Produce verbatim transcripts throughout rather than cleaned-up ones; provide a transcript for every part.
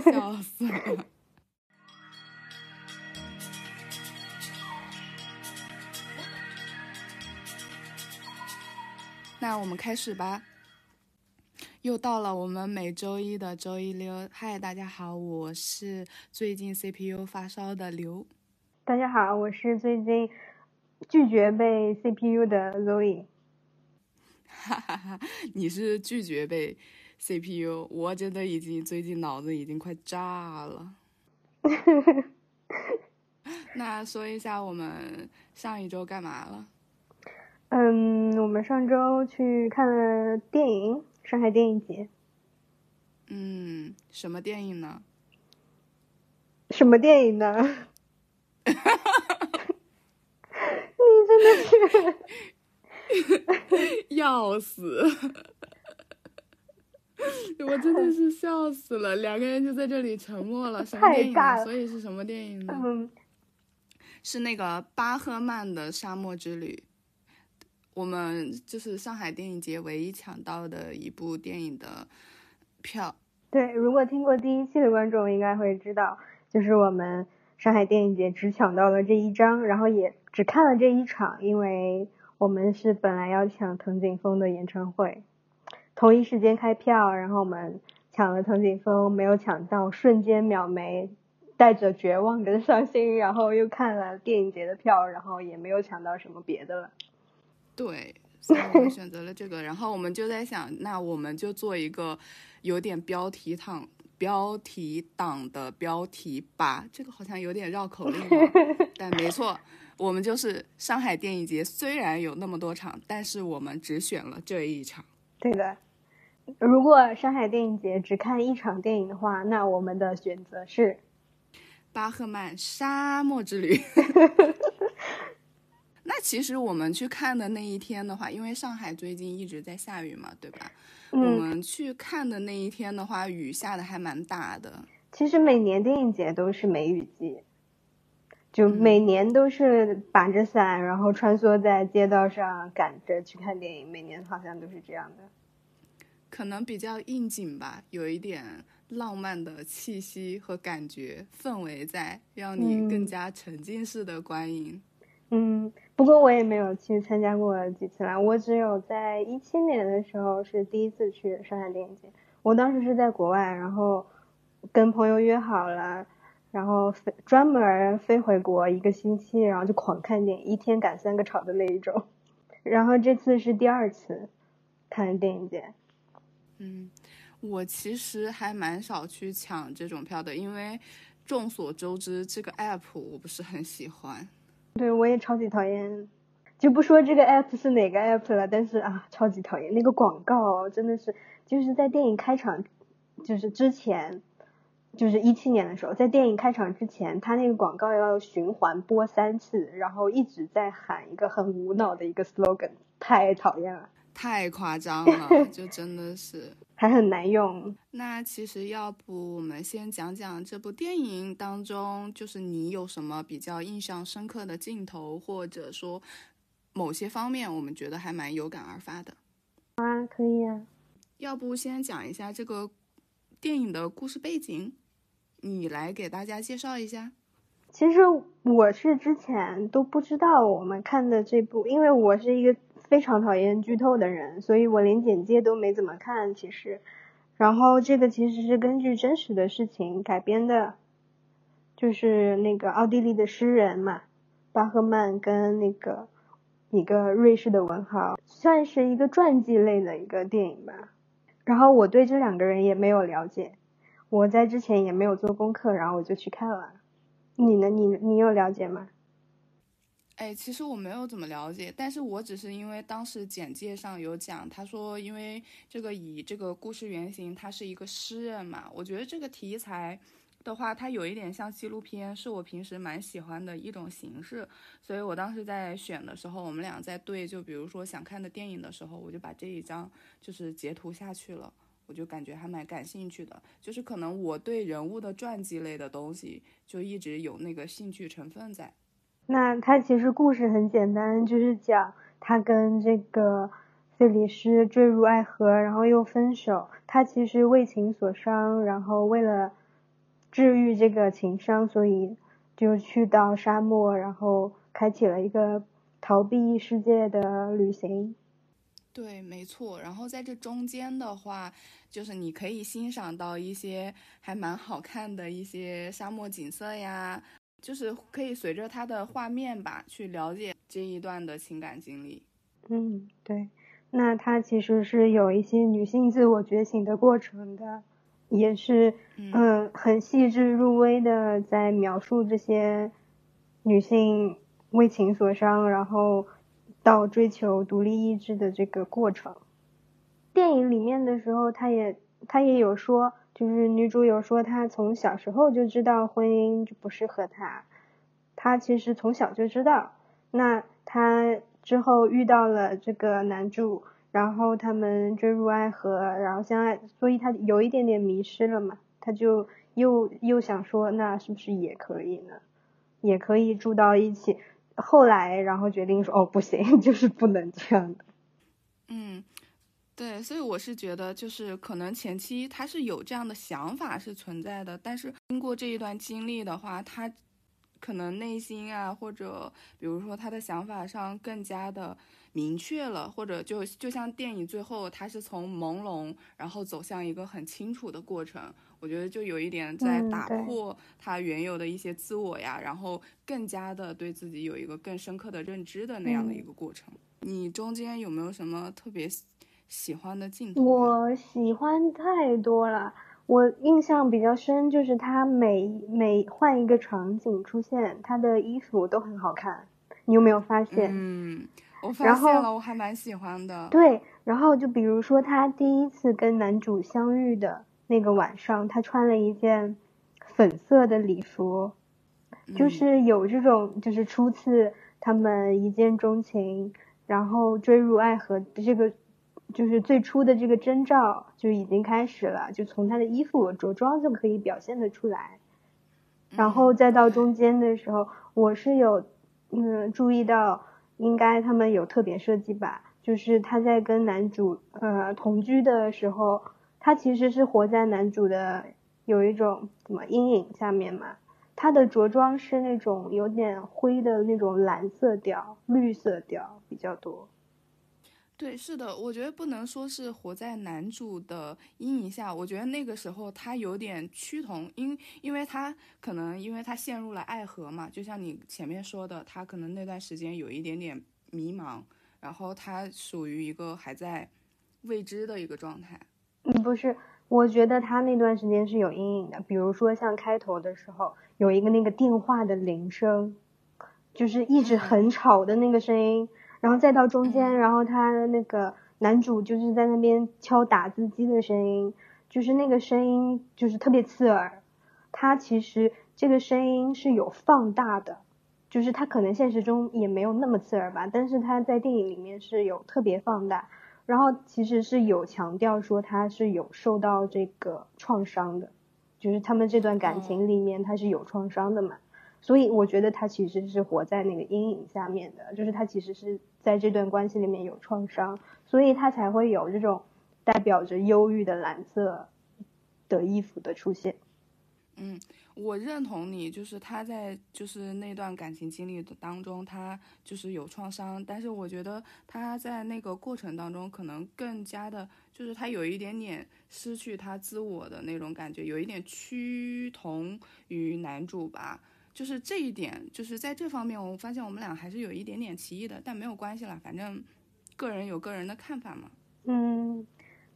笑死了。那我们开始吧。又到了我们每周一的周一溜。嗨，大家好，我是最近 C P U 发烧的刘。大家好，我是最近拒绝被 C P U 的 Zoey。 你是拒绝被 C P U， 我真的已经最近脑子已经快炸了。那说一下我们上一周干嘛了。嗯，我们上周去看了电影，上海电影节。嗯，什么电影呢？什么电影呢？你真的是要死！我真的是笑死了，两个人就在这里沉默了。什么电影呢？所以是什么电影呢？嗯，是那个巴赫曼的《沙漠之旅》。我们就是上海电影节唯一抢到的一部电影的票。对，如果听过第一期的观众应该会知道，就是我们上海电影节只抢到了这一张，然后也只看了这一场，因为我们是本来要抢藤井风的演唱会，同一时间开票，然后我们抢了藤井风，没有抢到，瞬间秒没，带着绝望跟伤心，然后又看了电影节的票，然后也没有抢到什么别的了。对，所以我们选择了这个。然后我们就在想，那我们就做一个有点标题党标题党的标题吧。这个好像有点绕口令，但没错，我们就是上海电影节虽然有那么多场，但是我们只选了这一场。对的，如果上海电影节只看一场电影的话，那我们的选择是巴赫曼《沙漠之旅》。那其实我们去看的那一天的话，因为上海最近一直在下雨嘛，对吧？嗯，我们去看的那一天的话，雨下的还蛮大的。其实每年电影节都是梅雨季，就每年都是把着伞，嗯，然后穿梭在街道上赶着去看电影，每年好像都是这样的。可能比较应景吧，有一点浪漫的气息和感觉氛围在，让你更加沉浸式的观影。嗯嗯，不过我也没有去参加过几次啦，我只有在一七年的时候是第一次去上海电影节。我当时是在国外，然后跟朋友约好了，然后飞专门飞回国一个星期，然后就狂看电影，一天赶三个场的那一种。然后这次是第二次看电影节。嗯，我其实还蛮少去抢这种票的，因为众所周知这个 app 我不是很喜欢。对，我也超级讨厌，就不说这个 app 是哪个 app 了，但是啊，超级讨厌那个广告，真的是就是在电影开场，就是之前，就是一七年的时候，在电影开场之前，他那个广告要循环播三次，然后一直在喊一个很无脑的一个 slogan， 太讨厌了，太夸张了，就真的是还很难用。那其实要不我们先讲讲这部电影当中，就是你有什么比较印象深刻的镜头，或者说某些方面我们觉得还蛮有感而发的。啊，可以啊。要不先讲一下这个电影的故事背景，你来给大家介绍一下。其实我是之前都不知道我们看的这部，因为我是一个非常讨厌剧透的人，所以我连简介都没怎么看其实。然后这个其实是根据真实的事情改编的，就是那个奥地利的诗人嘛，巴赫曼跟那个一个瑞士的文豪，算是一个传记类的一个电影吧。然后我对这两个人也没有了解，我在之前也没有做功课，然后我就去看了。你呢？你你有了解吗？哎，其实我没有怎么了解，但是我只是因为当时简介上有讲，他说因为这个以这个故事原型，他是一个诗人嘛，我觉得这个题材的话，它有一点像纪录片，是我平时蛮喜欢的一种形式，所以我当时在选的时候，我们俩在对，就比如说想看的电影的时候，我就把这一张就是截图下去了，我就感觉还蛮感兴趣的，就是可能我对人物的传记类的东西就一直有那个兴趣成分在。那他其实故事很简单，就是讲他跟这个费里斯坠入爱河，然后又分手，他其实为情所伤，然后为了治愈这个情伤，所以就去到沙漠，然后开启了一个逃避世界的旅行。对，没错。然后在这中间的话，就是你可以欣赏到一些还蛮好看的一些沙漠景色呀，就是可以随着它的画面吧去了解这一段的情感经历。嗯，对。那它其实是有一些女性自我觉醒的过程的，也是嗯、呃、很细致入微的在描述这些女性为情所伤，然后到追求独立意志的这个过程。电影里面的时候，她也她也有说，就是女主有说她从小时候就知道婚姻就不适合她，她其实从小就知道。那她之后遇到了这个男主，然后他们坠入爱河，然后相爱，所以他有一点点迷失了嘛，他就又又想说，那是不是也可以呢？也可以住到一起。后来，然后决定说，哦，不行，就是不能这样的。嗯，对，所以我是觉得，就是可能前期他是有这样的想法是存在的，但是经过这一段经历的话，他可能内心啊，或者比如说他的想法上更加的明确了，或者就就像电影最后他是从朦胧然后走向一个很清楚的过程，我觉得就有一点在打破他原有的一些自我呀、嗯、然后更加的对自己有一个更深刻的认知的那样的一个过程、嗯、你中间有没有什么特别喜欢的镜头？我喜欢太多了，我印象比较深就是他每每换一个场景出现，他的衣服都很好看，你有没有发现？嗯，我发现了，我还蛮喜欢的。对，然后就比如说他第一次跟男主相遇的那个晚上，他穿了一件粉色的礼服，就是有这种就是初次他们一见钟情，然后坠入爱河这个。就是最初的这个征兆就已经开始了，就从他的衣服着装就可以表现得出来。然后再到中间的时候，我是有嗯注意到，应该他们有特别设计吧，就是他在跟男主呃同居的时候，他其实是活在男主的有一种什么阴影下面嘛。他的着装是那种有点灰的那种蓝色调、绿色调比较多。对，是的，我觉得不能说是活在男主的阴影下，我觉得那个时候他有点趋同，因因为他可能因为他陷入了爱河嘛，就像你前面说的，他可能那段时间有一点点迷茫，然后他属于一个还在未知的一个状态。嗯，不是，我觉得他那段时间是有阴影的，比如说像开头的时候有一个那个电话的铃声，就是一直很吵的那个声音。嗯，然后再到中间，然后他那个男主就是在那边敲打字机的声音，就是那个声音就是特别刺耳。他其实这个声音是有放大的，就是他可能现实中也没有那么刺耳吧，但是他在电影里面是有特别放大，然后其实是有强调说他是有受到这个创伤的，就是他们这段感情里面他是有创伤的嘛。所以我觉得他其实是活在那个阴影下面的，就是他其实是在这段关系里面有创伤，所以他才会有这种代表着忧郁的蓝色的衣服的出现。嗯，我认同你，就是他在就是那段感情经历当中他就是有创伤，但是我觉得他在那个过程当中可能更加的就是他有一点点失去他自我的那种感觉，有一点趋同于男主吧，就是这一点，就是在这方面我发现我们俩还是有一点点歧义的，但没有关系啦，反正个人有个人的看法嘛。嗯，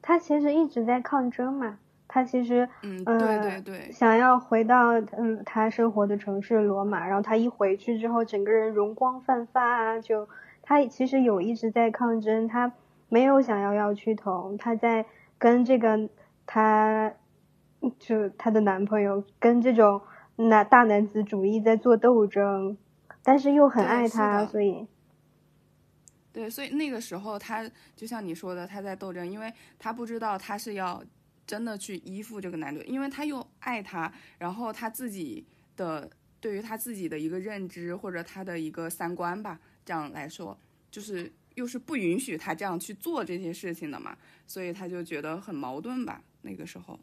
他其实一直在抗争嘛，他其实嗯、呃、对对对，想要回到嗯他生活的城市罗马，然后他一回去之后整个人容光焕发啊，就他其实有一直在抗争，他没有想要要趋同，他在跟这个他就他的男朋友跟这种那大男子主义在做斗争，但是又很爱他，所以对，所以那个时候他就像你说的他在斗争，因为他不知道他是要真的去依附这个男主，因为他又爱他，然后他自己的对于他自己的一个认知或者他的一个三观吧，这样来说就是又是不允许他这样去做这些事情的嘛，所以他就觉得很矛盾吧那个时候。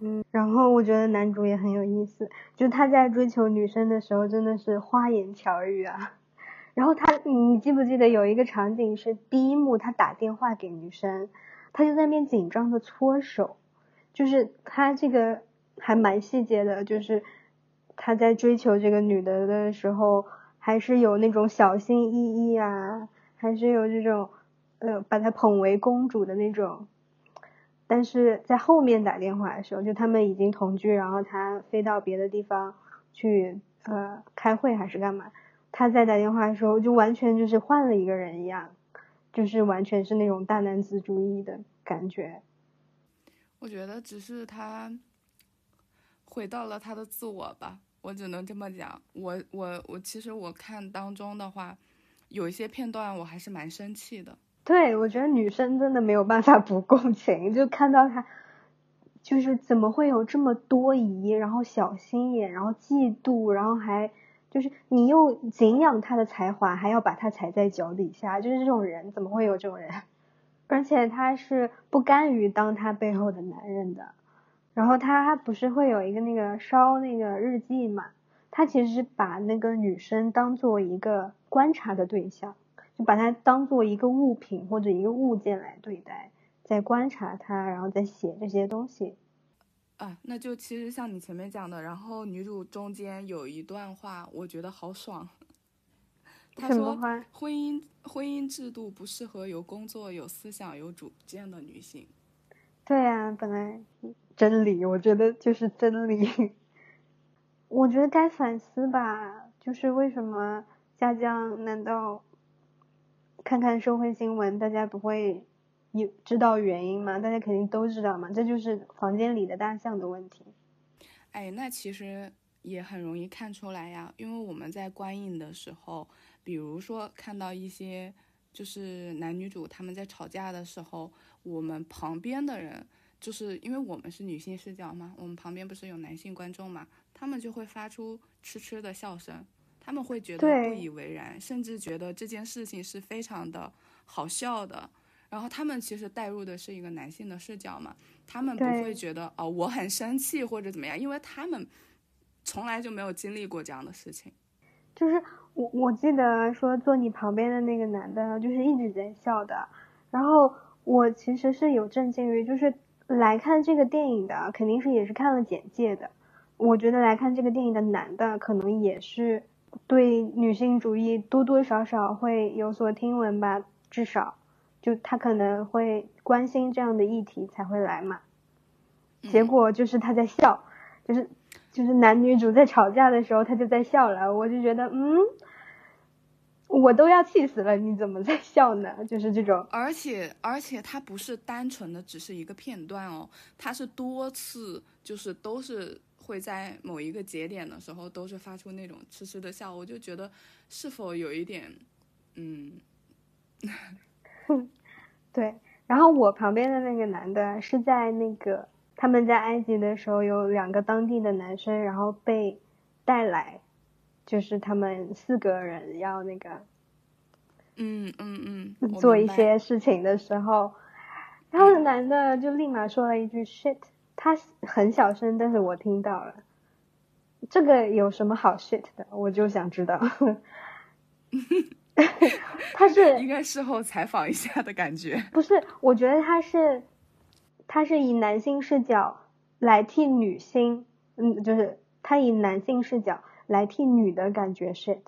嗯，然后我觉得男主也很有意思，就他在追求女生的时候真的是花言巧语啊。然后他，你记不记得有一个场景是第一幕他打电话给女生，他就在那边紧张的搓手，就是他这个还蛮细节的，就是他在追求这个女的的时候还是有那种小心翼翼啊，还是有这种呃把她捧为公主的那种。但是在后面打电话的时候，就他们已经同居，然后他飞到别的地方去呃开会还是干嘛，他在打电话的时候就完全就是换了一个人一样，就是完全是那种大男子主义的感觉。我觉得只是他回到了他的自我吧，我只能这么讲。我我我其实我看当中的话，有一些片段我还是蛮生气的。对，我觉得女生真的没有办法不共情，就看到她就是怎么会有这么多疑，然后小心眼，然后嫉妒，然后还就是你又敬仰她的才华，还要把她踩在脚底下，就是这种人怎么会有这种人。而且她是不甘于当她背后的男人的。然后她不是会有一个那个烧那个日记嘛，她其实把那个女生当做一个观察的对象，就把它当做一个物品或者一个物件来对待，再观察它，然后再写这些东西。啊，那就其实像你前面讲的，然后女主中间有一段话，我觉得好爽。她说：“婚姻婚姻制度不适合有工作、有思想、有主见的女性。”对啊，本来真理，我觉得就是真理。我觉得该反思吧，就是为什么家将难道？看看社会新闻，大家不会有知道原因吗？大家肯定都知道嘛，这就是房间里的大象的问题。哎，那其实也很容易看出来呀，因为我们在观影的时候，比如说看到一些就是男女主他们在吵架的时候，我们旁边的人，就是因为我们是女性视角嘛，我们旁边不是有男性观众嘛，他们就会发出嗤嗤的笑声。他们会觉得不以为然，甚至觉得这件事情是非常的好笑的。然后他们其实带入的是一个男性的视角嘛，他们不会觉得哦我很生气或者怎么样，因为他们从来就没有经历过这样的事情。就是我我记得说坐你旁边的那个男的，就是一直在笑的。然后我其实是有震惊于，就是来看这个电影的，肯定是也是看了简介的。我觉得来看这个电影的男的，可能也是。对女性主义多多少少会有所听闻吧，至少就他可能会关心这样的议题才会来嘛。结果就是他在笑，就是就是男女主在吵架的时候他就在笑了，我就觉得嗯，我都要气死了，你怎么在笑呢？就是这种。而且而且他不是单纯的只是一个片段哦，他是多次，就是都是会在某一个节点的时候都是发出那种痴痴的笑，我就觉得是否有一点嗯对。然后我旁边的那个男的是在那个他们在埃及的时候，有两个当地的男生然后被带来，就是他们四个人要那个嗯嗯嗯做一些事情的时候，然后男的就立马说了一句 shit，他很小声，但是我听到了。这个有什么好 shit 的？我就想知道。他是应该事后采访一下的感觉。不是，我觉得他是，他是以男性视角来替女性，嗯，就是他以男性视角来替女的感觉 shit，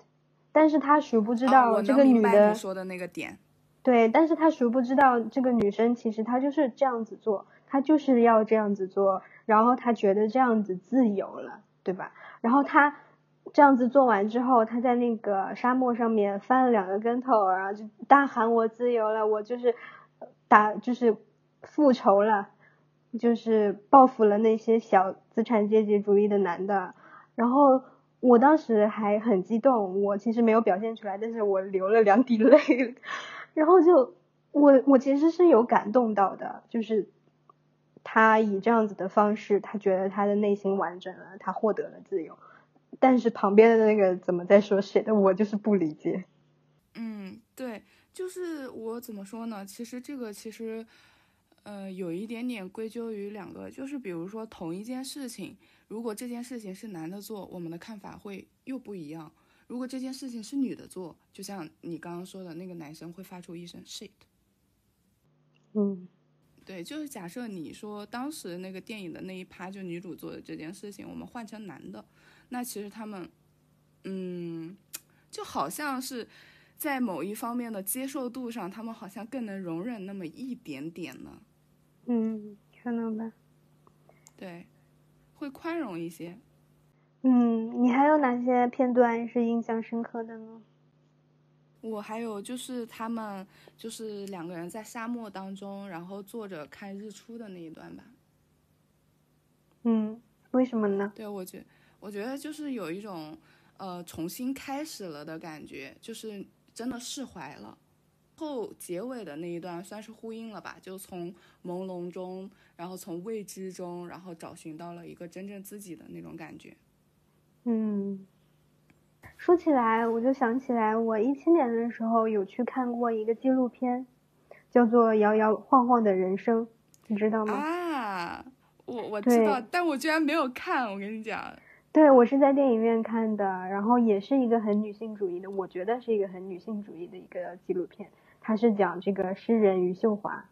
但是他殊不知道这个女的。哦，我能明白你说的那个点。对，但是他殊不知道这个女生其实她就是这样子做。他就是要这样子做，然后他觉得这样子自由了，对吧？然后他这样子做完之后，他在那个沙漠上面翻了两个跟头，然后就大喊我自由了，我就是打就是复仇了，就是报复了那些小资产阶级主义的男的。然后我当时还很激动，我其实没有表现出来，但是我流了两滴泪。然后就我我其实是有感动到的，就是他以这样子的方式，他觉得他的内心完整了，他获得了自由。但是旁边的那个怎么在说谁的，我就是不理解。嗯，对，就是我怎么说呢？其实这个其实，呃，有一点点归咎于两个，就是比如说同一件事情，如果这件事情是男的做，我们的看法会又不一样；如果这件事情是女的做，就像你刚刚说的，那个男生会发出一声 shit。 嗯，对，就是假设你说当时那个电影的那一趴就女主做的这件事情，我们换成男的，那其实他们嗯，就好像是在某一方面的接受度上，他们好像更能容忍那么一点点呢。嗯，可能吧。对，会宽容一些。嗯，你还有哪些片段是印象深刻的呢？我还有就是他们就是两个人在沙漠当中，然后坐着看日出的那一段吧。嗯，为什么呢？对，我觉得我觉得就是有一种呃重新开始了的感觉，就是真的释怀了。后结尾的那一段算是呼应了吧，就从朦胧中，然后从未知中，然后找寻到了一个真正自己的那种感觉。嗯。说起来我就想起来我一七年的时候有去看过一个纪录片，叫做《摇摇晃晃的人生》，你知道吗？啊，我我知道，但我居然没有看，我跟你讲。对，我是在电影院看的，然后也是一个很女性主义的，我觉得是一个很女性主义的一个纪录片，它是讲这个诗人余秀华。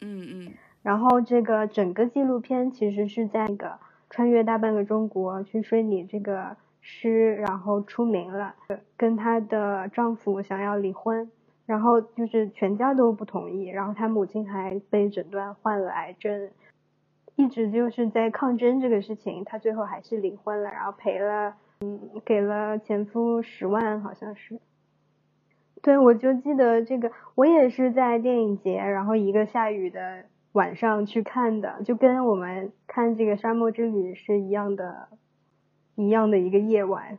嗯嗯。然后这个整个纪录片其实是在那个穿越大半个中国去追你这个诗，然后出名了，跟她的丈夫想要离婚，然后就是全家都不同意，然后她母亲还被诊断患了癌症，一直就是在抗争这个事情，她最后还是离婚了，然后赔了嗯给了前夫十万好像是。对，我就记得这个我也是在电影节然后一个下雨的晚上去看的，就跟我们看这个《沙漠之旅》是一样的一样的一个夜晚。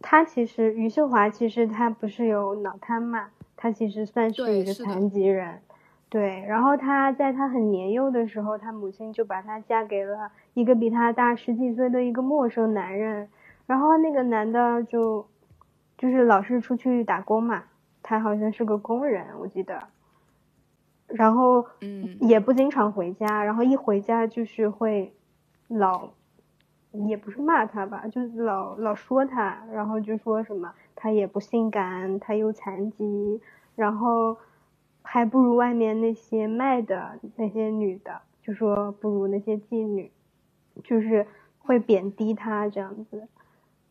他其实余秀华其实他不是有脑瘫嘛，他其实算是一个残疾人。 对, 对然后他在他很年幼的时候，他母亲就把他嫁给了一个比他大十几岁的一个陌生男人，然后那个男的就就是老是出去打工嘛，他好像是个工人我记得，然后嗯也不经常回家，然后一回家就是会老也不是骂他吧，就是老老说他，然后就说什么他也不性感，他又残疾，然后还不如外面那些卖的那些女的，就说不如那些妓女，就是会贬低他这样子。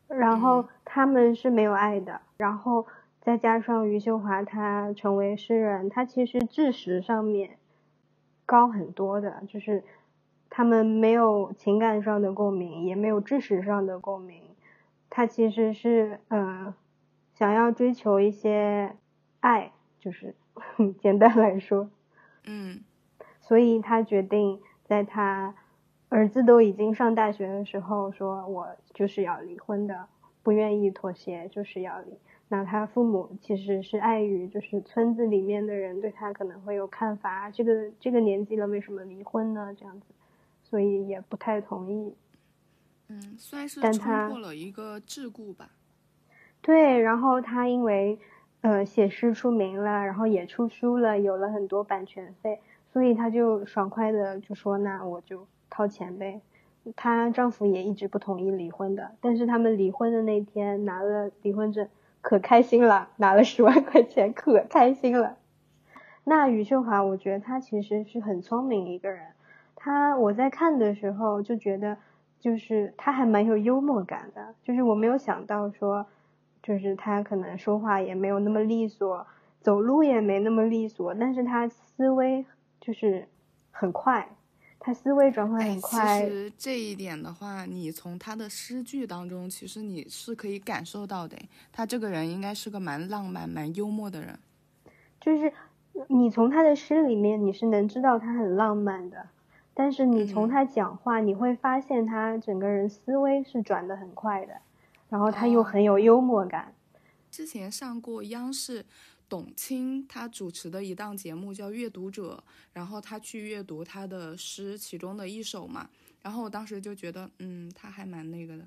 然后他们是没有爱的，然后再加上余秀华她成为诗人，她其实知识上面高很多的，就是他们没有情感上的共鸣，也没有知识上的共鸣，他其实是呃想要追求一些爱，就是简单来说，嗯，所以他决定在他儿子都已经上大学的时候说我就是要离婚的，不愿意妥协，就是要离。那他父母其实是碍于就是村子里面的人对他可能会有看法，这个这个年纪了为什么离婚呢这样子，所以也不太同意。嗯，算是冲破了一个桎梏吧。对，然后他因为呃写诗出名了，然后也出书了，有了很多版权费，所以他就爽快的就说那我就掏钱呗。她丈夫也一直不同意离婚的，但是他们离婚的那天拿了离婚证，可开心了，拿了十万块钱，可开心了。那余秀华我觉得她其实是很聪明一个人，他我在看的时候就觉得就是他还蛮有幽默感的，就是我没有想到说就是他可能说话也没有那么利索，走路也没那么利索，但是他思维就是很快，他思维转换很快、哎、其实这一点的话你从他的诗句当中其实你是可以感受到的，他这个人应该是个蛮浪漫蛮幽默的人，就是你从他的诗里面你是能知道他很浪漫的，但是你从他讲话、嗯、你会发现他整个人思维是转得很快的，然后他又很有幽默感、哦、之前上过央视董卿他主持的一档节目叫《阅读者》，然后他去阅读他的诗其中的一首嘛，然后我当时就觉得嗯他还蛮那个的，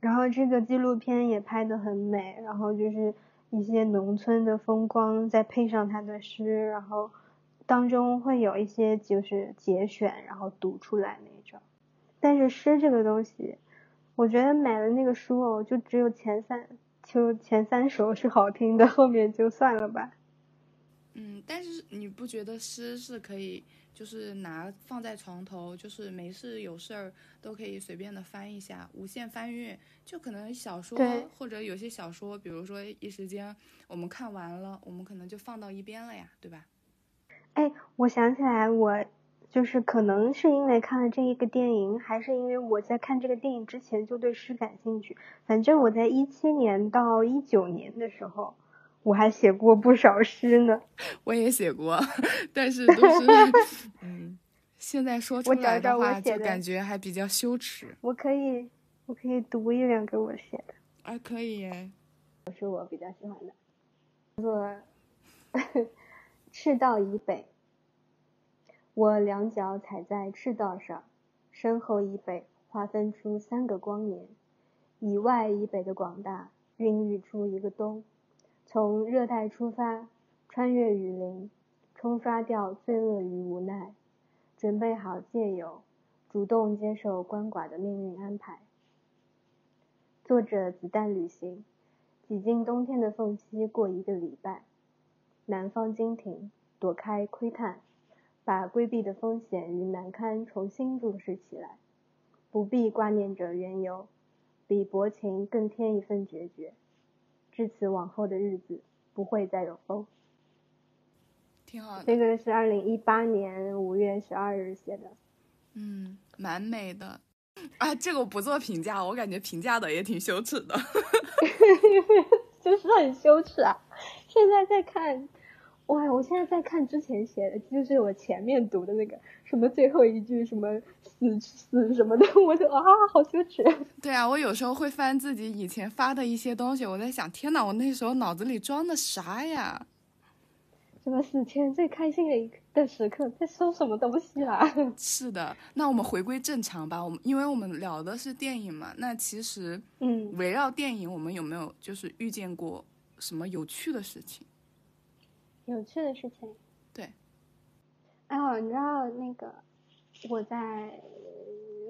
然后这个纪录片也拍得很美，然后就是一些农村的风光再配上他的诗，然后当中会有一些就是节选然后读出来那种。但是诗这个东西，我觉得买的那个书哦，就只有前三就前三首是好听的，后面就算了吧。嗯，但是你不觉得诗是可以就是拿放在床头，就是没事有事儿都可以随便的翻一下，无限翻阅？就可能小说或者有些小说，比如说一时间我们看完了，我们可能就放到一边了呀，对吧？哎，我想起来，我就是可能是因为看了这一个电影，还是因为我在看这个电影之前就对诗感兴趣。反正我在一七年到一九年的时候，我还写过不少诗呢。我也写过，但是都是嗯，现在说出来的话就感觉还比较羞耻。我可以我可以读一两个我写的啊，可以耶，我是我比较喜欢的叫做赤道以北。我两脚踩在赤道上，身后以北划分出三个光年，以外以北的广大孕育出一个冬，从热带出发，穿越雨林，冲刷掉罪恶与无奈，准备好借由主动接受鳏寡的命运安排。作者子弹旅行，挤进冬天的缝隙过一个礼拜。南方蜻蜓躲开窥探，把规避的风险与难堪重新注视起来，不必挂念着缘由，比薄情更添一份决绝。至此往后的日子不会再有风。挺好的，这个是二零一八年五月十二日写的，嗯，蛮美的。啊，这个我不做评价，我感觉评价的也挺羞耻的，就是很羞耻啊。现在在看，哇，我现在在看之前写的，就是我前面读的那个什么最后一句什么死死什么的，我就啊，好羞耻。对啊，我有时候会翻自己以前发的一些东西，我在想，天哪，我那时候脑子里装的啥呀？什么死前最开心的一刻的时刻，在说什么东西啦？是的，那我们回归正常吧。我们因为我们聊的是电影嘛，那其实嗯，围绕电影，我们有没有就是遇见过什么有趣的事情？有趣的事情，对。哎呦，你知道那个我在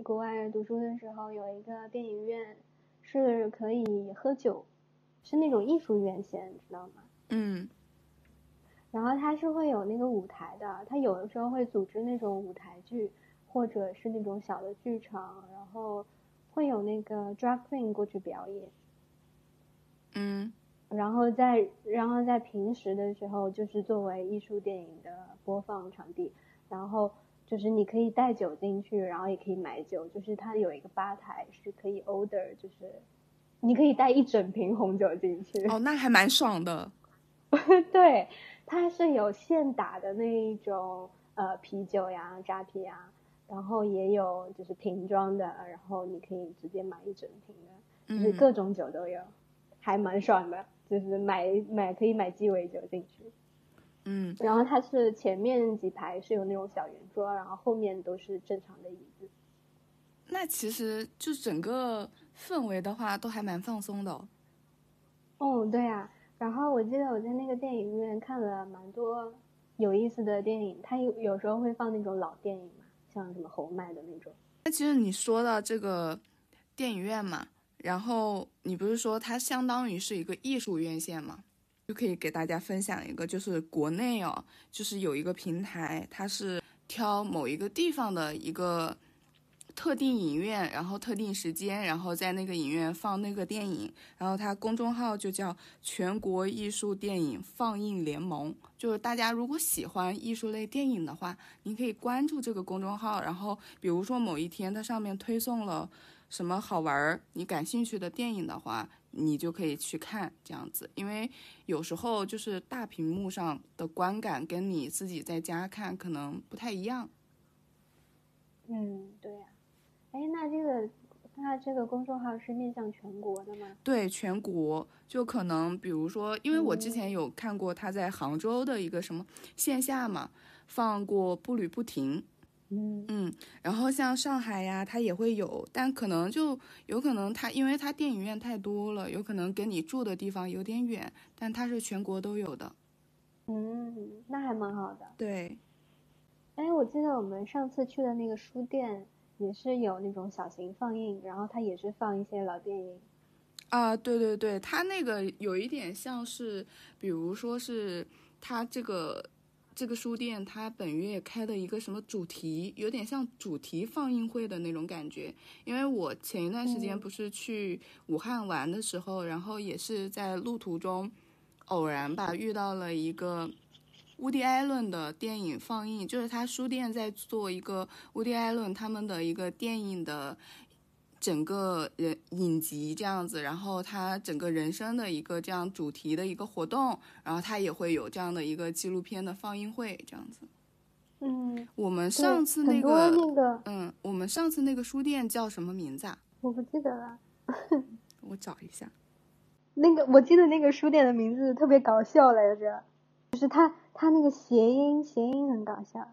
国外读书的时候，有一个电影院是可以喝酒，是那种艺术院线，你知道吗？嗯。然后它是会有那个舞台的，它有的时候会组织那种舞台剧，或者是那种小的剧场，然后会有那个 drag queen 过去表演。嗯。然后在然后在平时的时候，就是作为艺术电影的播放场地，然后就是你可以带酒进去，然后也可以买酒，就是它有一个吧台是可以 order， 就是你可以带一整瓶红酒进去。哦，那还蛮爽的。对，它是有现打的那种呃啤酒呀、扎啤呀，然后也有就是瓶装的，然后你可以直接买一整瓶的，就是各种酒都有，嗯、还蛮爽的。就是买买可以买鸡尾酒进去，嗯，然后它是前面几排是有那种小圆桌，然后后面都是正常的椅子。那其实就整个氛围的话都还蛮放松的哦。哦，对啊，然后我记得我在那个电影院看了蛮多有意思的电影，它有有时候会放那种老电影嘛，像什么侯麦的那种。那其实你说到这个电影院嘛，然后你不是说它相当于是一个艺术院线吗？就可以给大家分享一个，就是国内哦，就是有一个平台，它是挑某一个地方的一个特定影院，然后特定时间，然后在那个影院放那个电影，然后它公众号就叫全国艺术电影放映联盟。就是大家如果喜欢艺术类电影的话，你可以关注这个公众号，然后比如说某一天它上面推送了什么好玩你感兴趣的电影的话，你就可以去看这样子。因为有时候就是大屏幕上的观感跟你自己在家看可能不太一样。嗯，对呀、啊。哎，那这个那这个公众号是面向全国的吗？对，全国。就可能比如说，因为我之前有看过他在杭州的一个什么线下嘛，放过步履不停。嗯嗯，然后像上海呀，它也会有，但可能就有可能它因为它电影院太多了，有可能跟你住的地方有点远，但它是全国都有的。嗯，那还蛮好的。对，哎，我记得我们上次去的那个书店也是有那种小型放映，然后它也是放一些老电影。啊，对对对，它那个有一点像是，比如说是它这个这个书店它本月开的一个什么主题，有点像主题放映会的那种感觉。因为我前一段时间不是去武汉玩的时候，嗯、然后也是在路途中偶然吧遇到了一个Woody Allen 的电影放映，就是他书店在做一个 Woody Allen 他们的一个电影的整个人影集这样子，然后他整个人生的一个这样主题的一个活动，然后他也会有这样的一个纪录片的放映会这样子。嗯，我们上次那个那个嗯，我们上次那个书店叫什么名字啊？我不记得了，我找一下。那个我记得那个书店的名字特别搞笑来着，就是他。他那个谐音谐音很搞笑，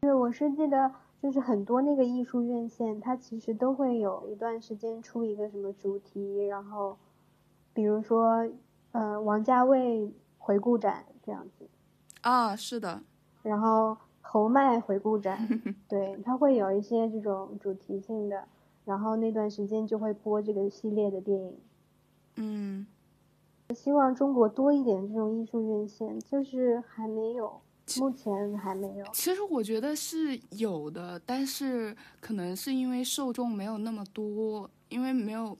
就是我是记得，就是很多那个艺术院线，它其实都会有一段时间出一个什么主题，然后比如说呃王家卫回顾展这样子啊、哦、是的，然后侯麦回顾展对，它会有一些这种主题性的，然后那段时间就会播这个系列的电影。嗯，希望中国多一点这种艺术院线，就是还没有，目前还没有。其实我觉得是有的，但是可能是因为受众没有那么多，因为没有，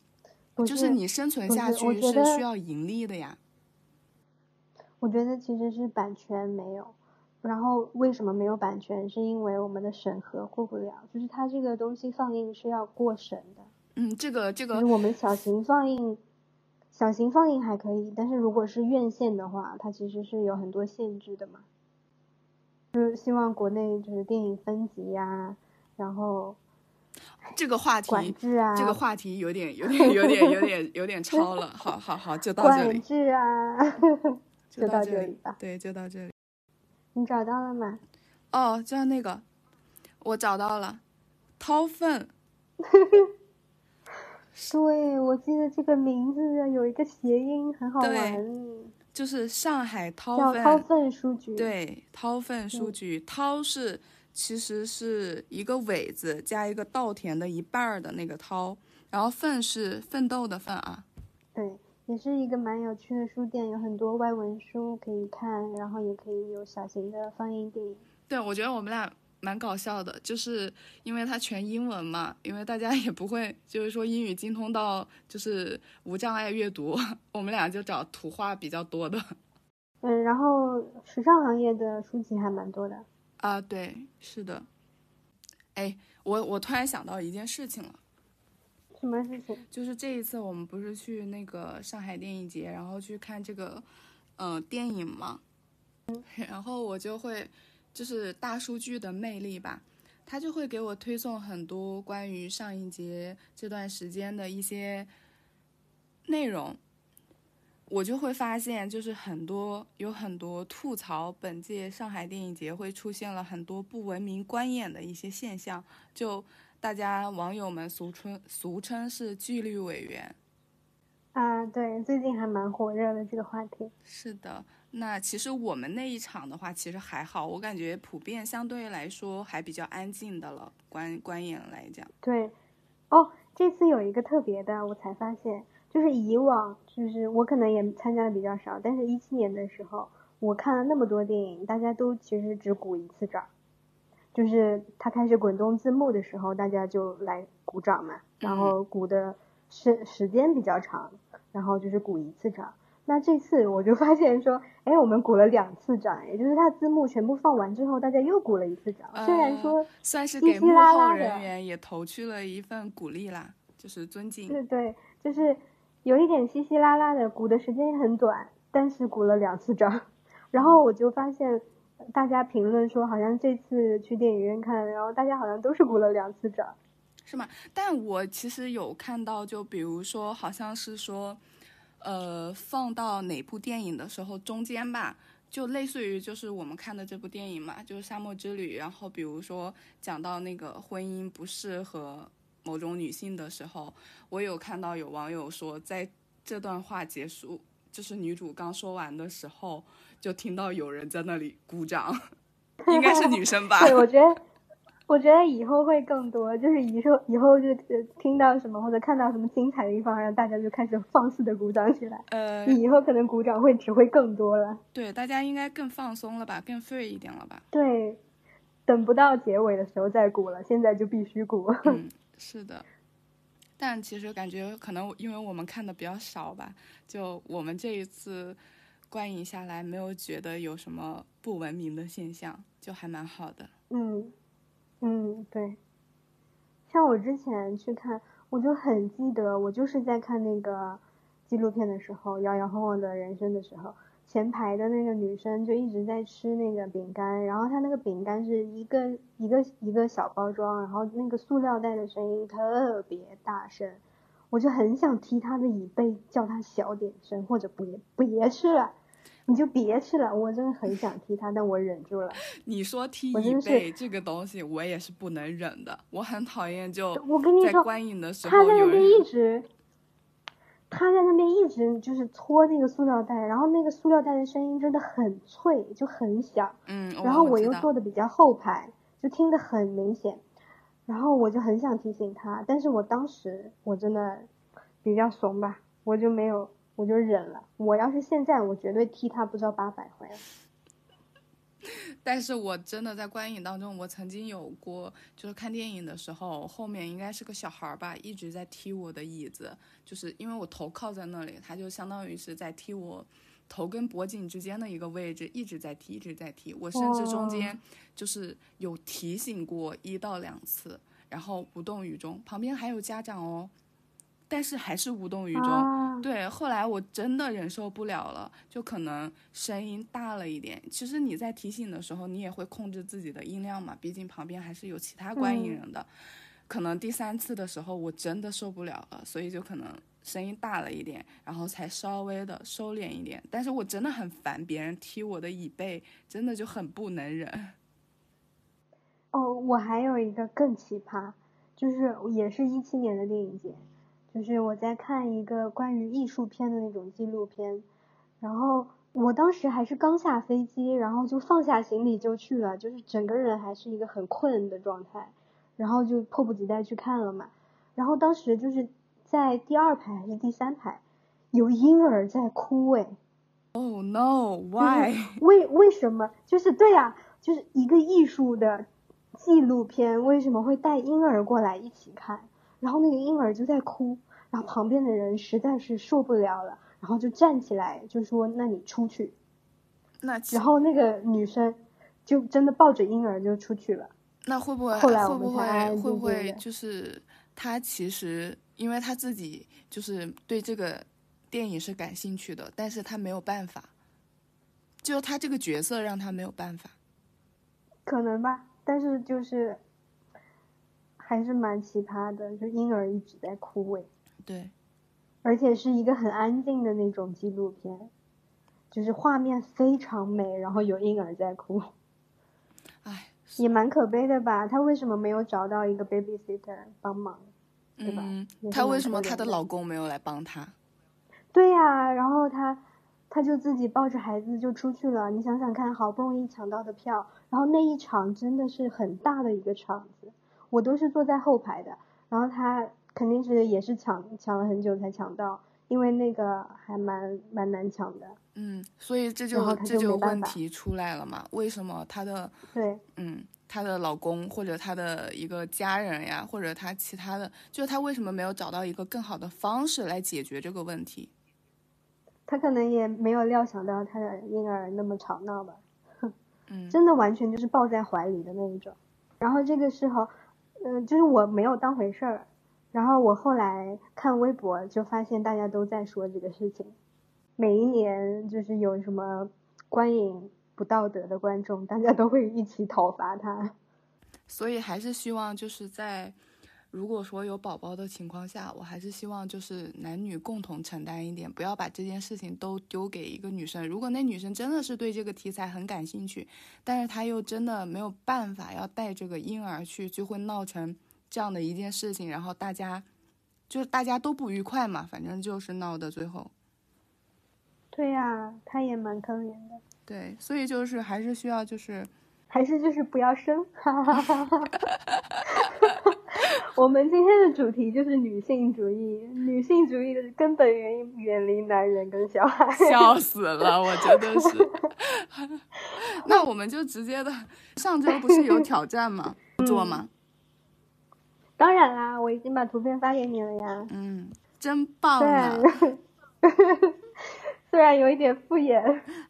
就是你生存下去是需要盈利的呀。我觉得其实是版权没有，然后为什么没有版权，是因为我们的审核过不了，就是它这个东西放映是要过审的。嗯，这个这个，就是我们小型放映。小型放映还可以，但是如果是院线的话，它其实是有很多限制的嘛。就是希望国内就是电影分级啊，然后这个话题管制啊，这个话题有点有点有点有点有点超了。好好好，就到这里。管制啊，就到这里吧。对，就到这里。你找到了吗？哦，就那个，我找到了，掏粪。对，我记得这个名字有一个谐音很好玩，就是上海掏粪，掏粪书局。对，掏粪书局，掏是其实是一个苇字加一个稻田的一半的那个掏，然后粪是奋斗的奋啊。对，也是一个蛮有趣的书店，有很多外文书可以看，然后也可以有小型的放映电影。对，我觉得我们俩蛮搞笑的，就是因为它全英文嘛，因为大家也不会就是说英语精通到就是无障碍阅读，我们俩就找图画比较多的。嗯，然后时尚行业的书籍还蛮多的啊。对，是的。哎，我我突然想到一件事情了。什么事情？就是这一次我们不是去那个上海电影节，然后去看这个嗯、呃、电影嘛，嗯，然后我就会。就是大数据的魅力吧，它就会给我推送很多关于上一节这段时间的一些内容，我就会发现就是很多有很多吐槽本届上海电影节会出现了很多不文明观演的一些现象，就大家网友们俗称俗称是纪律委员啊。对，最近还蛮火热的这个话题。是的。那其实我们那一场的话其实还好，我感觉普遍相对来说还比较安静的了，观观演来讲。对。哦，这次有一个特别的我才发现，就是以往就是我可能也参加的比较少，但是一七年的时候我看了那么多电影，大家都其实只鼓一次掌，就是他开始滚动字幕的时候大家就来鼓掌嘛，然后鼓的时时间比较长，然后就是鼓一次掌。那这次我就发现说，哎，我们鼓了两次掌，也就是它字幕全部放完之后，大家又鼓了一次掌。呃、虽然说算是给幕后人员也投去了一份鼓励啦，就是尊敬。对对，就是有一点稀稀拉拉的，鼓的时间很短，但是鼓了两次掌。然后我就发现大家评论说，好像这次去电影院看，然后大家好像都是鼓了两次掌，是吗？但我其实有看到，就比如说，好像是说。呃，放到哪部电影的时候中间吧，就类似于就是我们看的这部电影嘛，就是《沙漠之旅》，然后比如说讲到那个婚姻不适合某种女性的时候，我有看到有网友说，在这段话结束，就是女主刚说完的时候，就听到有人在那里鼓掌应该是女生吧。对，我觉得我觉得以后会更多，就是以后以后就听到什么或者看到什么精彩的地方，让大家就开始放肆的鼓掌起来。呃，以后可能鼓掌会只会更多了。对，大家应该更放松了吧，更 free 一点了吧。对，等不到结尾的时候再鼓了，现在就必须鼓。嗯，是的。但其实感觉可能因为我们看的比较少吧，就我们这一次观影下来没有觉得有什么不文明的现象，就还蛮好的。嗯。嗯，对，像我之前去看，我就很记得，我就是在看那个纪录片的时候，摇摇晃晃的人生的时候，前排的那个女生就一直在吃那个饼干，然后她那个饼干是一个一个一个小包装，然后那个塑料袋的声音特别大声，我就很想踢她的椅背，叫她小点声，或者别别吃了。你就别吃了，我真的很想踢他，但我忍住了。你说踢椅背这个东西，我也是不能忍的，我很讨厌。就我跟你说，在观影的时候，他在那边一直，他在那边一直就是搓那个塑料袋，然后那个塑料袋的声音真的很脆，就很响。嗯，然后我又坐的比较后排，就听得很明显。然后我就很想提醒他，但是我当时我真的比较怂吧，我就没有。我就忍了，我要是现在我绝对踢他不知道八百回了。但是我真的在观影当中，我曾经有过就是看电影的时候，后面应该是个小孩吧，一直在踢我的椅子，就是因为我头靠在那里，他就相当于是在踢我头跟脖颈之间的一个位置，一直在踢一直在踢，我甚至中间就是有提醒过一到两次，然后无动于衷，旁边还有家长哦，但是还是无动于衷、啊、对，后来我真的忍受不了了，就可能声音大了一点，其实你在提醒的时候你也会控制自己的音量嘛，毕竟旁边还是有其他观影人的、嗯、可能第三次的时候我真的受不了了，所以就可能声音大了一点，然后才稍微的收敛一点，但是我真的很烦别人踢我的椅背，真的就很不能忍。哦，我还有一个更奇葩，就是也是一七年的电影节，就是我在看一个关于艺术片的那种纪录片，然后我当时还是刚下飞机，然后就放下行李就去了，就是整个人还是一个很困的状态，然后就迫不及待去看了嘛。然后当时就是在第二排还是第三排，有婴儿在哭哎。Oh no! Why? 为为什么？就是对啊，就是一个艺术的纪录片为什么会带婴儿过来一起看？然后那个婴儿就在哭，然后旁边的人实在是受不了了，然后就站起来就说那你出去，那然后那个女生就真的抱着婴儿就出去了。那会不会后来我们才会不会就是他其实因为他自己就是对这个电影是感兴趣的，但是他没有办法，就他这个角色让他没有办法，可能吧，但是就是还是蛮奇葩的，就婴儿一直在哭喂。对，而且是一个很安静的那种纪录片，就是画面非常美，然后有婴儿在哭。哎，也蛮可悲的吧，他为什么没有找到一个 babysitter 帮忙、嗯、对吧，他为什么他的老公没有来帮他？对呀、啊、然后他他就自己抱着孩子就出去了，你想想看，好不容易抢到的票，然后那一场真的是很大的一个场子，我都是坐在后排的，然后他肯定是也是抢抢了很久才抢到，因为那个还蛮蛮难抢的。嗯，所以这就这就问题出来了嘛？为什么他的对嗯他的老公或者他的一个家人呀，或者他其他的，就他为什么没有找到一个更好的方式来解决这个问题？他可能也没有料想到他的婴儿那么吵闹吧，嗯，真的完全就是抱在怀里的那一种。然后这个时候。嗯，就是我没有当回事儿，然后我后来看微博就发现大家都在说这个事情，每一年就是有什么观影不道德的观众，大家都会一起讨伐他。所以还是希望就是在如果说有宝宝的情况下，我还是希望就是男女共同承担一点，不要把这件事情都丢给一个女生。如果那女生真的是对这个题材很感兴趣，但是她又真的没有办法要带这个婴儿去，就会闹成这样的一件事情，然后大家就是大家都不愉快嘛，反正就是闹的最后。对呀、啊，她也蛮可怜的。对，所以就是还是需要就是还是就是不要生，哈哈哈哈。我们今天的主题就是女性主义，女性主义的根本原因远离男人跟小孩。笑死了，我真的是。那我们就直接的，上周不是有挑战吗？做吗？当然啦，我已经把图片发给你了呀。嗯，真棒啊。虽然有一点敷衍，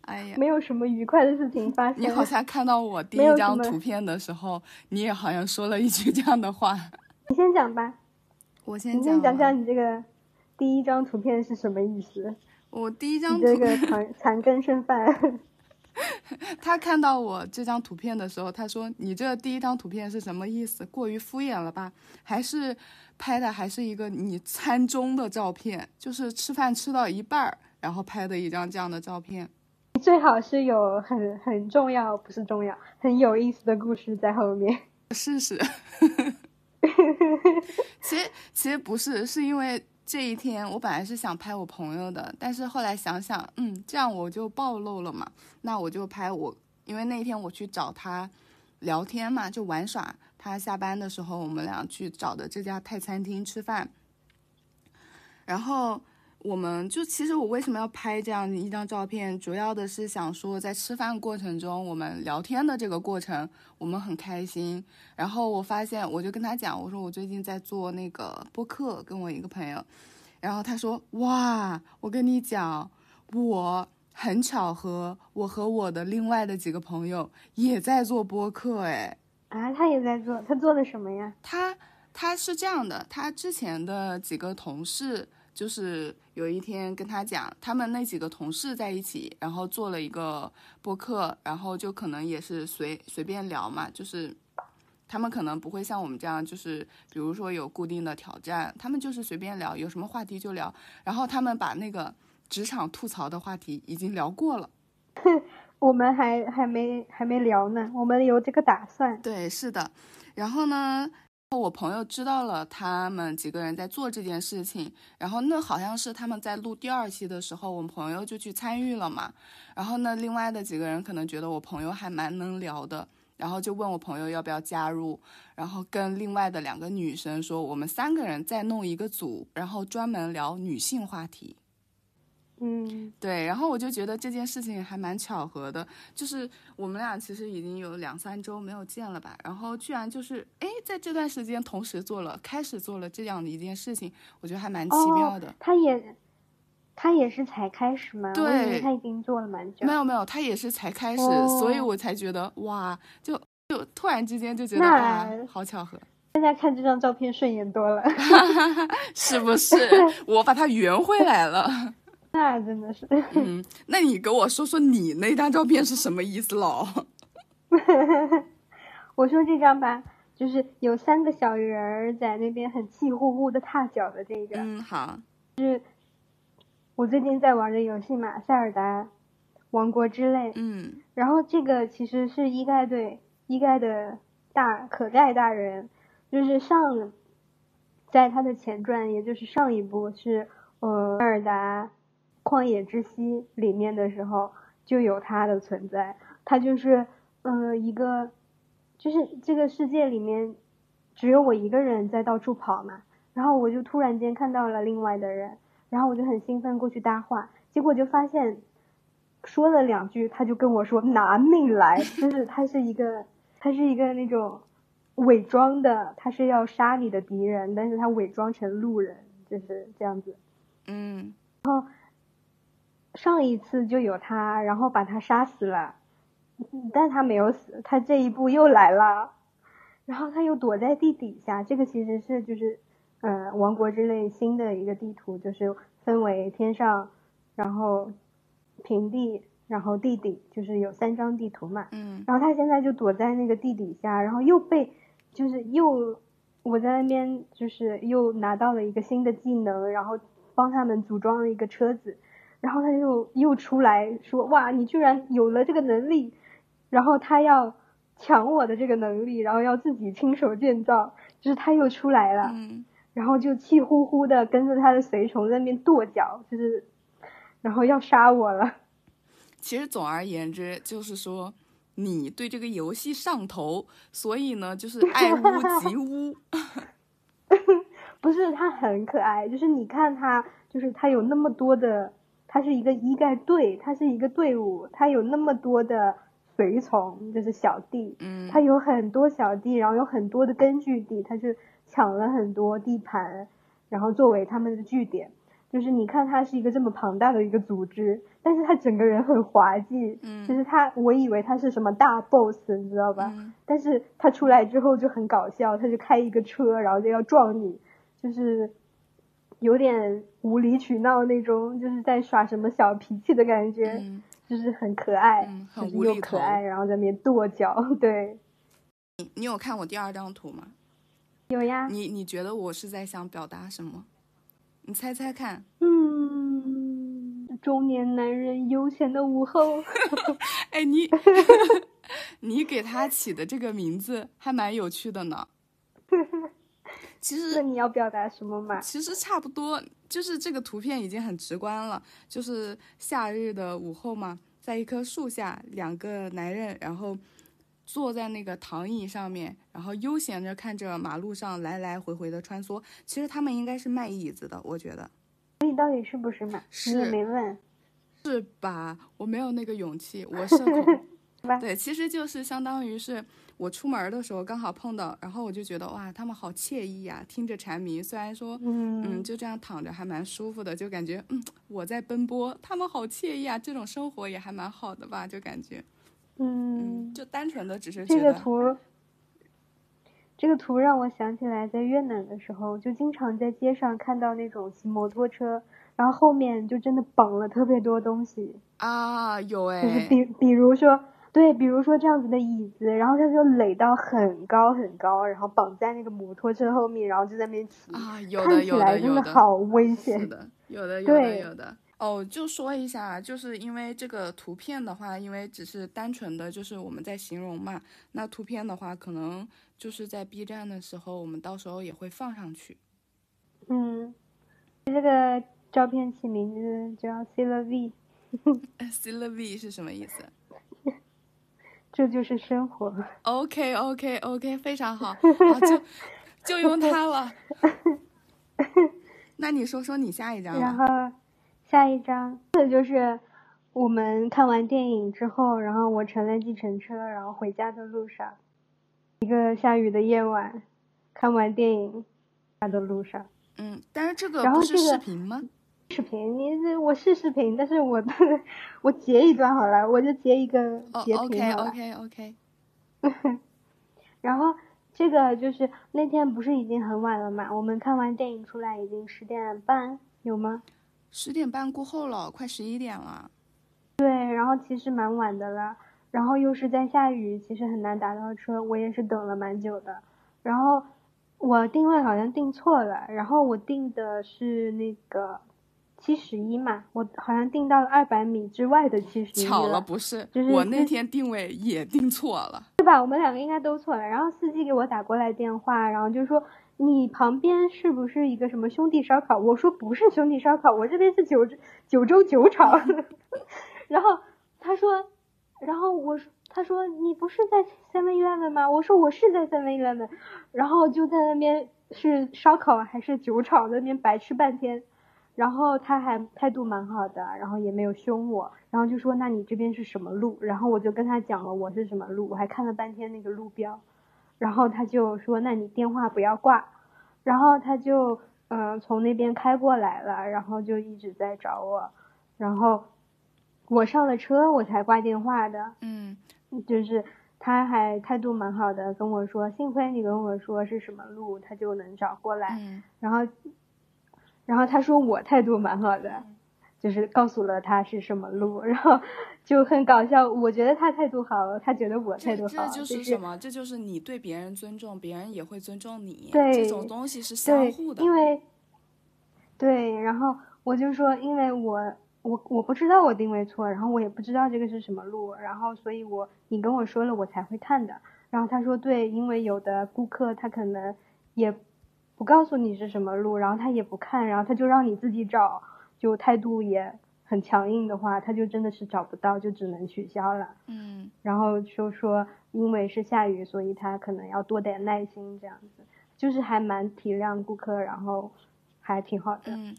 哎呀，没有什么愉快的事情发生。你好像看到我第一张图片的时候，你也好像说了一句这样的话。你先讲吧，我先讲。你先讲讲你这个第一张图片是什么意思？我第一张图片，你这个残羹剩饭。他看到我这张图片的时候，他说：“你这第一张图片是什么意思？过于敷衍了吧？还是拍的还是一个你餐中的照片，就是吃饭吃到一半儿。”然后拍的一张这样的照片，最好是有很很重要，不是重要，很有意思的故事在后面。试试。其实其实不是，是因为这一天我本来是想拍我朋友的，但是后来想想，嗯，这样我就暴露了嘛，那我就拍我，因为那天我去找他聊天嘛，就玩耍。他下班的时候，我们俩去找的这家泰餐厅吃饭，然后。我们就其实我为什么要拍这样一张照片，主要的是想说在吃饭过程中我们聊天的这个过程我们很开心。然后我发现我就跟他讲，我说我最近在做那个播客，跟我一个朋友，然后他说哇，我跟你讲，我很巧合，我和我的另外的几个朋友也在做播客。哎啊，他也在做？他做的什么呀？他他是这样的，他之前的几个同事就是有一天跟他讲，他们那几个同事在一起，然后做了一个播客，然后就可能也是随随便聊嘛，就是他们可能不会像我们这样，就是比如说有固定的挑战，他们就是随便聊，有什么话题就聊，然后他们把那个职场吐槽的话题已经聊过了。我们还还没还没聊呢，我们有这个打算。对，是的。然后呢，我朋友知道了他们几个人在做这件事情，然后那好像是他们在录第二期的时候，我朋友就去参与了嘛。然后呢，另外的几个人可能觉得我朋友还蛮能聊的，然后就问我朋友要不要加入，然后跟另外的两个女生说，我们三个人再弄一个组，然后专门聊女性话题。嗯，对。然后我就觉得这件事情还蛮巧合的，就是我们俩其实已经有两三周没有见了吧，然后居然就是哎，在这段时间同时做了开始做了这样的一件事情，我觉得还蛮奇妙的。哦，他也他也是才开始吗？对，我以为他已经做了蛮久。没有没有，他也是才开始。哦，所以我才觉得哇，就就突然之间就觉得啊，好巧合。大家看这张照片顺眼多了。是不是？我把它圆回来了。那真的是。嗯，那你给我说说你那张照片是什么意思喽？我说这张吧，就是有三个小人儿在那边很气呼呼的踏脚的这个。嗯，好。就是我最近在玩的游戏嘛，《塞尔达王国之泪》。嗯。然后这个其实是一盖对一盖的大可盖大人，就是上在他的前传，也就是上一部是呃《塞尔达旷野之息》里面的时候就有他的存在。他就是呃一个就是这个世界里面只有我一个人在到处跑嘛，然后我就突然间看到了另外的人，然后我就很兴奋过去搭话，结果就发现说了两句他就跟我说拿命来，就是他是一个他是一个那种伪装的，他是要杀你的敌人，但是他伪装成路人，就是这样子。嗯，然后上一次就有他，然后把他杀死了，但他没有死，他这一步又来了，然后他又躲在地底下。这个其实是就是，呃，王国之泪新的一个地图，就是分为天上，然后平地，然后地底，就是有三张地图嘛。嗯。然后他现在就躲在那个地底下，然后又被，就是又我在那边就是又拿到了一个新的技能，然后帮他们组装了一个车子。然后他就又出来说哇，你居然有了这个能力，然后他要抢我的这个能力，然后要自己亲手建造，就是他又出来了。嗯，然后就气呼呼的跟着他的随从在那边跺脚，就是然后要杀我了。其实总而言之就是说，你对这个游戏上头，所以呢就是爱屋及乌。不是，他很可爱，就是你看他，就是他有那么多的，他是一个一概队，他是一个队伍，他有那么多的随从，就是小弟，嗯，他有很多小弟，然后有很多的根据地，他是抢了很多地盘，然后作为他们的据点。就是你看他是一个这么庞大的一个组织，但是他整个人很滑稽，嗯，就是他，我以为他是什么大 boss， 你知道吧，嗯，但是他出来之后就很搞笑，他就开一个车然后就要撞你，就是有点无理取闹那种，就是在耍什么小脾气的感觉，嗯，就是很可爱，嗯，很无厘头，就是又可爱然后在那边跺脚。对， 你, 你有看我第二张图吗？有呀。你你觉得我是在想表达什么？你猜猜看。嗯，中年男人悠闲的午后。哎，你你给他起的这个名字还蛮有趣的呢。其实那你要表达什么嘛？其实差不多，就是这个图片已经很直观了，就是夏日的午后嘛，在一棵树下，两个男人然后坐在那个躺椅上面，然后悠闲着看着马路上来来回回的穿梭。其实他们应该是卖椅子的，我觉得。你到底是不是嘛？你也没问。是吧？我没有那个勇气，我社恐。对，其实就是相当于是我出门的时候刚好碰到，然后我就觉得哇，他们好惬意啊，听着蝉鸣，虽然说 嗯, 嗯就这样躺着还蛮舒服的，就感觉嗯我在奔波，他们好惬意啊，这种生活也还蛮好的吧，就感觉。嗯，就单纯的只是觉得这个图，这个图让我想起来，在越南的时候，就经常在街上看到那种骑摩托车，然后后面就真的绑了特别多东西啊，有哎，就是比比如说，对，比如说这样子的椅子，然后它就垒到很高很高，然后绑在那个摩托车后面，然后就在那边骑啊，有的有的有的，好危险，是的，有的有的有的。哦，就说一下，就是因为这个图片的话，因为只是单纯的就是我们在形容嘛，那图片的话可能就是在 B 站的时候我们到时候也会放上去。嗯，这个照片起名字叫 C L V。 C L V 是什么意思？这就是生活。 OK OK OK， 非常好。好，就就用它了。那你说说你下一张吧。然后下一张，这就是我们看完电影之后，然后我乘了计程车，然后回家的路上，一个下雨的夜晚，看完电影家的路上。嗯，但是这个不是视频吗？这个、视频，你我是视频，但是我我截一段好了，我就截一个截屏好了。Oh, OK OK OK。然后这个就是那天不是已经很晚了嘛？我们看完电影出来已经十点半，有吗？十点半过后了，快十一点了。对，然后其实蛮晚的了，然后又是在下雨，其实很难打到车，我也是等了蛮久的。然后我定位好像定错了，然后我定的是那个七十一嘛，我好像定到了二百米之外的七十一。巧了，不是、就是，我那天定位也定错了，是吧？我们两个应该都错了。然后司机给我打过来电话，然后就说，你旁边是不是一个什么兄弟烧烤？我说不是兄弟烧烤，我这边是九九州酒厂。然后他说，然后我说，他说你不是在 seven eleven 吗？我说我是在 seven eleven。然后就在那边是烧烤还是酒厂那边白吃半天，然后他还态度蛮好的，然后也没有凶我，然后就说那你这边是什么路？然后我就跟他讲了我是什么路，我还看了半天那个路标。然后他就说那你电话不要挂，然后他就嗯、呃、从那边开过来了，然后就一直在找我，然后我上了车我才挂电话的。嗯，就是他还态度蛮好的跟我说，幸亏你跟我说是什么路他就能找过来。嗯，然后然后他说我态度蛮好的，就是告诉了他是什么路，然后就很搞笑。我觉得他态度好，他觉得我态度好， 这, 这就是什么、就是、这就是你对别人尊重，别人也会尊重你，对，这种东西是相互的。因为对，然后我就说因为我我我不知道我定位错，然后我也不知道这个是什么路，然后所以我你跟我说了我才会看的。然后他说对，因为有的顾客他可能也不告诉你是什么路，然后他也不看，然后他就让你自己找，就态度也很强硬的话，他就真的是找不到，就只能取消了。嗯，然后就说因为是下雨，所以他可能要多点耐心，这样子就是还蛮体谅顾客，然后还挺好的。嗯，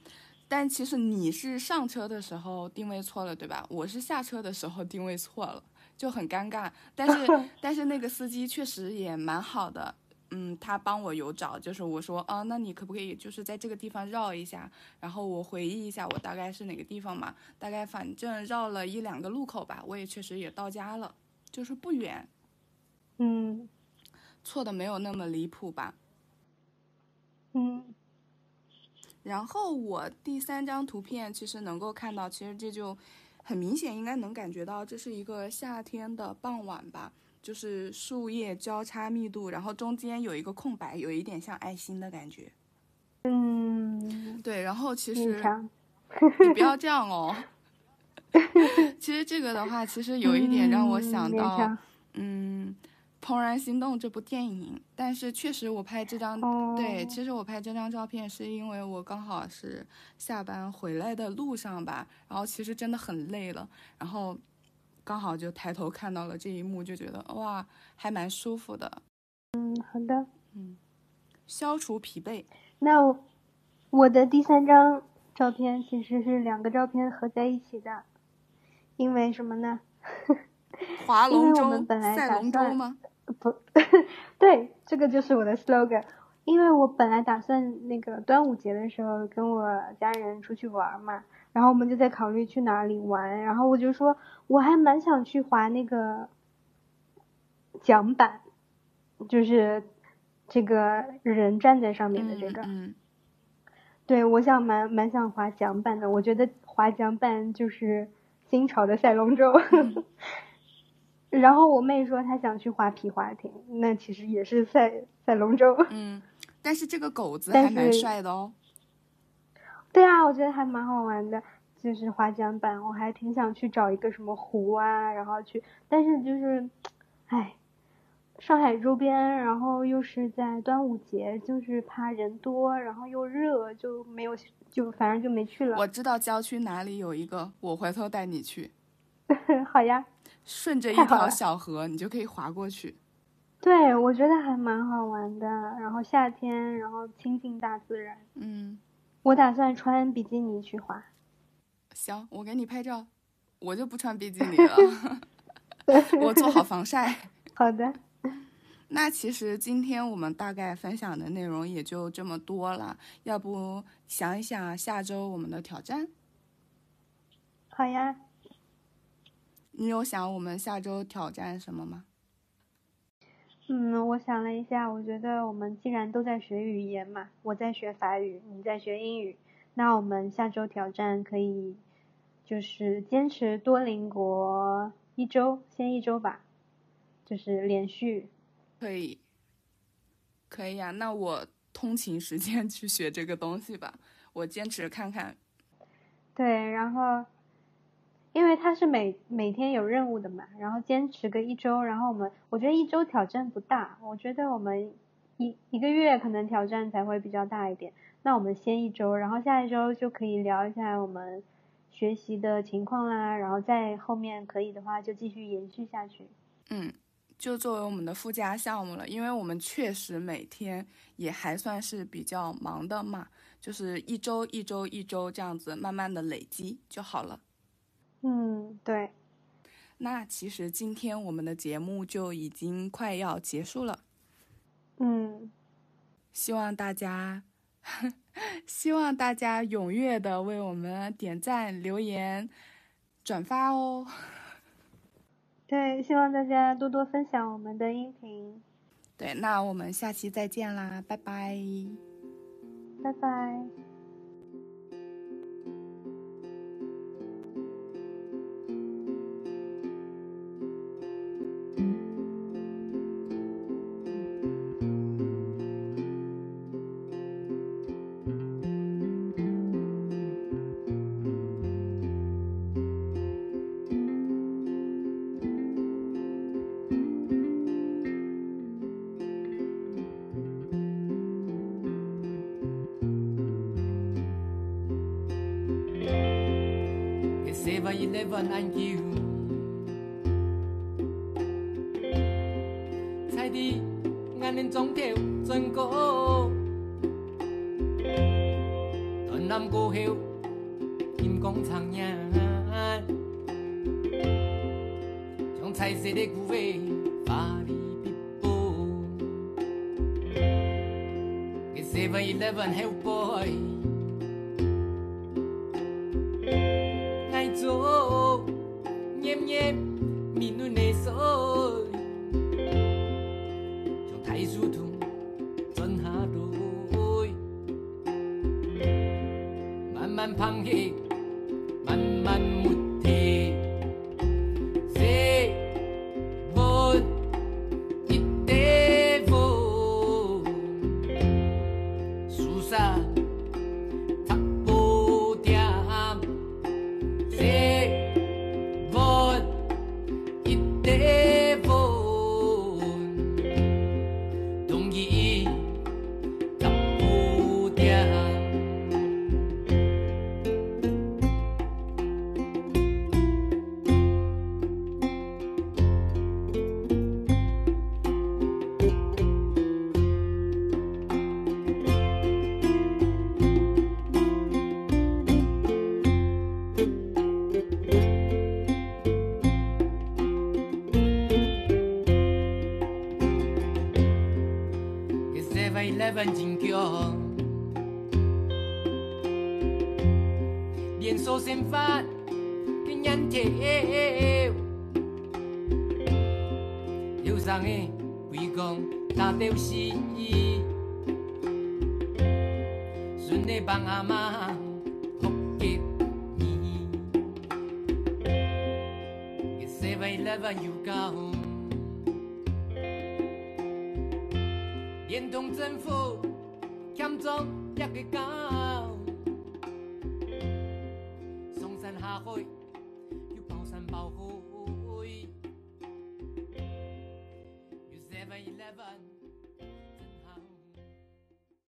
但其实你是上车的时候定位错了，对吧？我是下车的时候定位错了，就很尴尬。但是但是那个司机确实也蛮好的。嗯，他帮我有找，就是我说啊，那你可不可以就是在这个地方绕一下，然后我回忆一下我大概是哪个地方嘛，大概反正绕了一两个路口吧，我也确实也到家了，就是不远。嗯，错的没有那么离谱吧。嗯，然后我第三张图片其实能够看到，其实这就很明显，应该能感觉到这是一个夏天的傍晚吧，就是树叶交叉密度，然后中间有一个空白，有一点像爱心的感觉。嗯，对。然后其实你不要这样哦。其实这个的话其实有一点让我想到 嗯, 嗯怦然心动这部电影。但是确实我拍这张、哦、对，其实我拍这张照片是因为我刚好是下班回来的路上吧，然后其实真的很累了，然后刚好就抬头看到了这一幕，就觉得哇，还蛮舒服的。嗯，好的。嗯，消除疲惫。那 我, 我的第三张照片其实是两个照片合在一起的，因为什么呢？划龙舟、赛龙舟吗？不，对，这个就是我的 slogan。因为我本来打算那个端午节的时候跟我家人出去玩嘛。然后我们就在考虑去哪里玩，然后我就说我还蛮想去滑那个桨板，就是这个人站在上面的这个、嗯嗯、对，我想蛮蛮想滑桨板的，我觉得滑桨板就是新潮的赛龙舟。嗯、然后我妹说她想去滑皮划艇，那其实也是赛赛龙舟。嗯，但是这个狗子还蛮帅的哦。对啊，我觉得还蛮好玩的，就是滑桨板，我还挺想去找一个什么湖啊，然后去，但是就是，哎，上海周边，然后又是在端午节，就是怕人多，然后又热，就没有，就反正就没去了。我知道郊区哪里有一个，我回头带你去。好呀。顺着一条小河，你就可以滑过去。对，我觉得还蛮好玩的，然后夏天，然后亲近大自然。嗯。我打算穿比基尼去滑。行，我给你拍照。我就不穿比基尼了。我做好防晒。好的。那其实今天我们大概分享的内容也就这么多了，要不想一想下周我们的挑战。好呀。你有想我们下周挑战什么吗？嗯，我想了一下，我觉得我们既然都在学语言嘛，我在学法语，你在学英语，那我们下周挑战可以就是坚持多邻国一周，先一周吧，就是连续。可以，可以啊，那我通勤时间去学这个东西吧，我坚持看看。对，然后因为它是每每天有任务的嘛，然后坚持个一周，然后我们我觉得一周挑战不大，我觉得我们一一个月可能挑战才会比较大一点。那我们先一周，然后下一周就可以聊一下我们学习的情况啦，然后再后面可以的话就继续延续下去。嗯，就作为我们的附加项目了，因为我们确实每天也还算是比较忙的嘛，就是一周一周一周这样子慢慢的累积就好了。嗯，对。那其实今天我们的节目就已经快要结束了。嗯，希望大家希望大家踊跃的为我们点赞、留言、转发哦。对，希望大家多多分享我们的音频。对，那我们下期再见啦，拜拜。拜拜。Seva eleven and you. Tại đi ngàn nên trong theo chân cô. Tuần năm cô hiểu kim công thằng nhà. Trong tay sẽ để cô về và đi people. Cái Seva eleven help boy. Zo nhém nhém minu ne soi trong thái du thung chân hà đôi man man phang hê man man mút thê se vô ít tê vô su sa eleven真強，連鎖先發嘅人條，有上嘅歸功打掉心意，順你幫阿媽學嘅你，嘅seven eleven有教。連同政府欠債也會交，上山下海又包山包海，又seven eleven。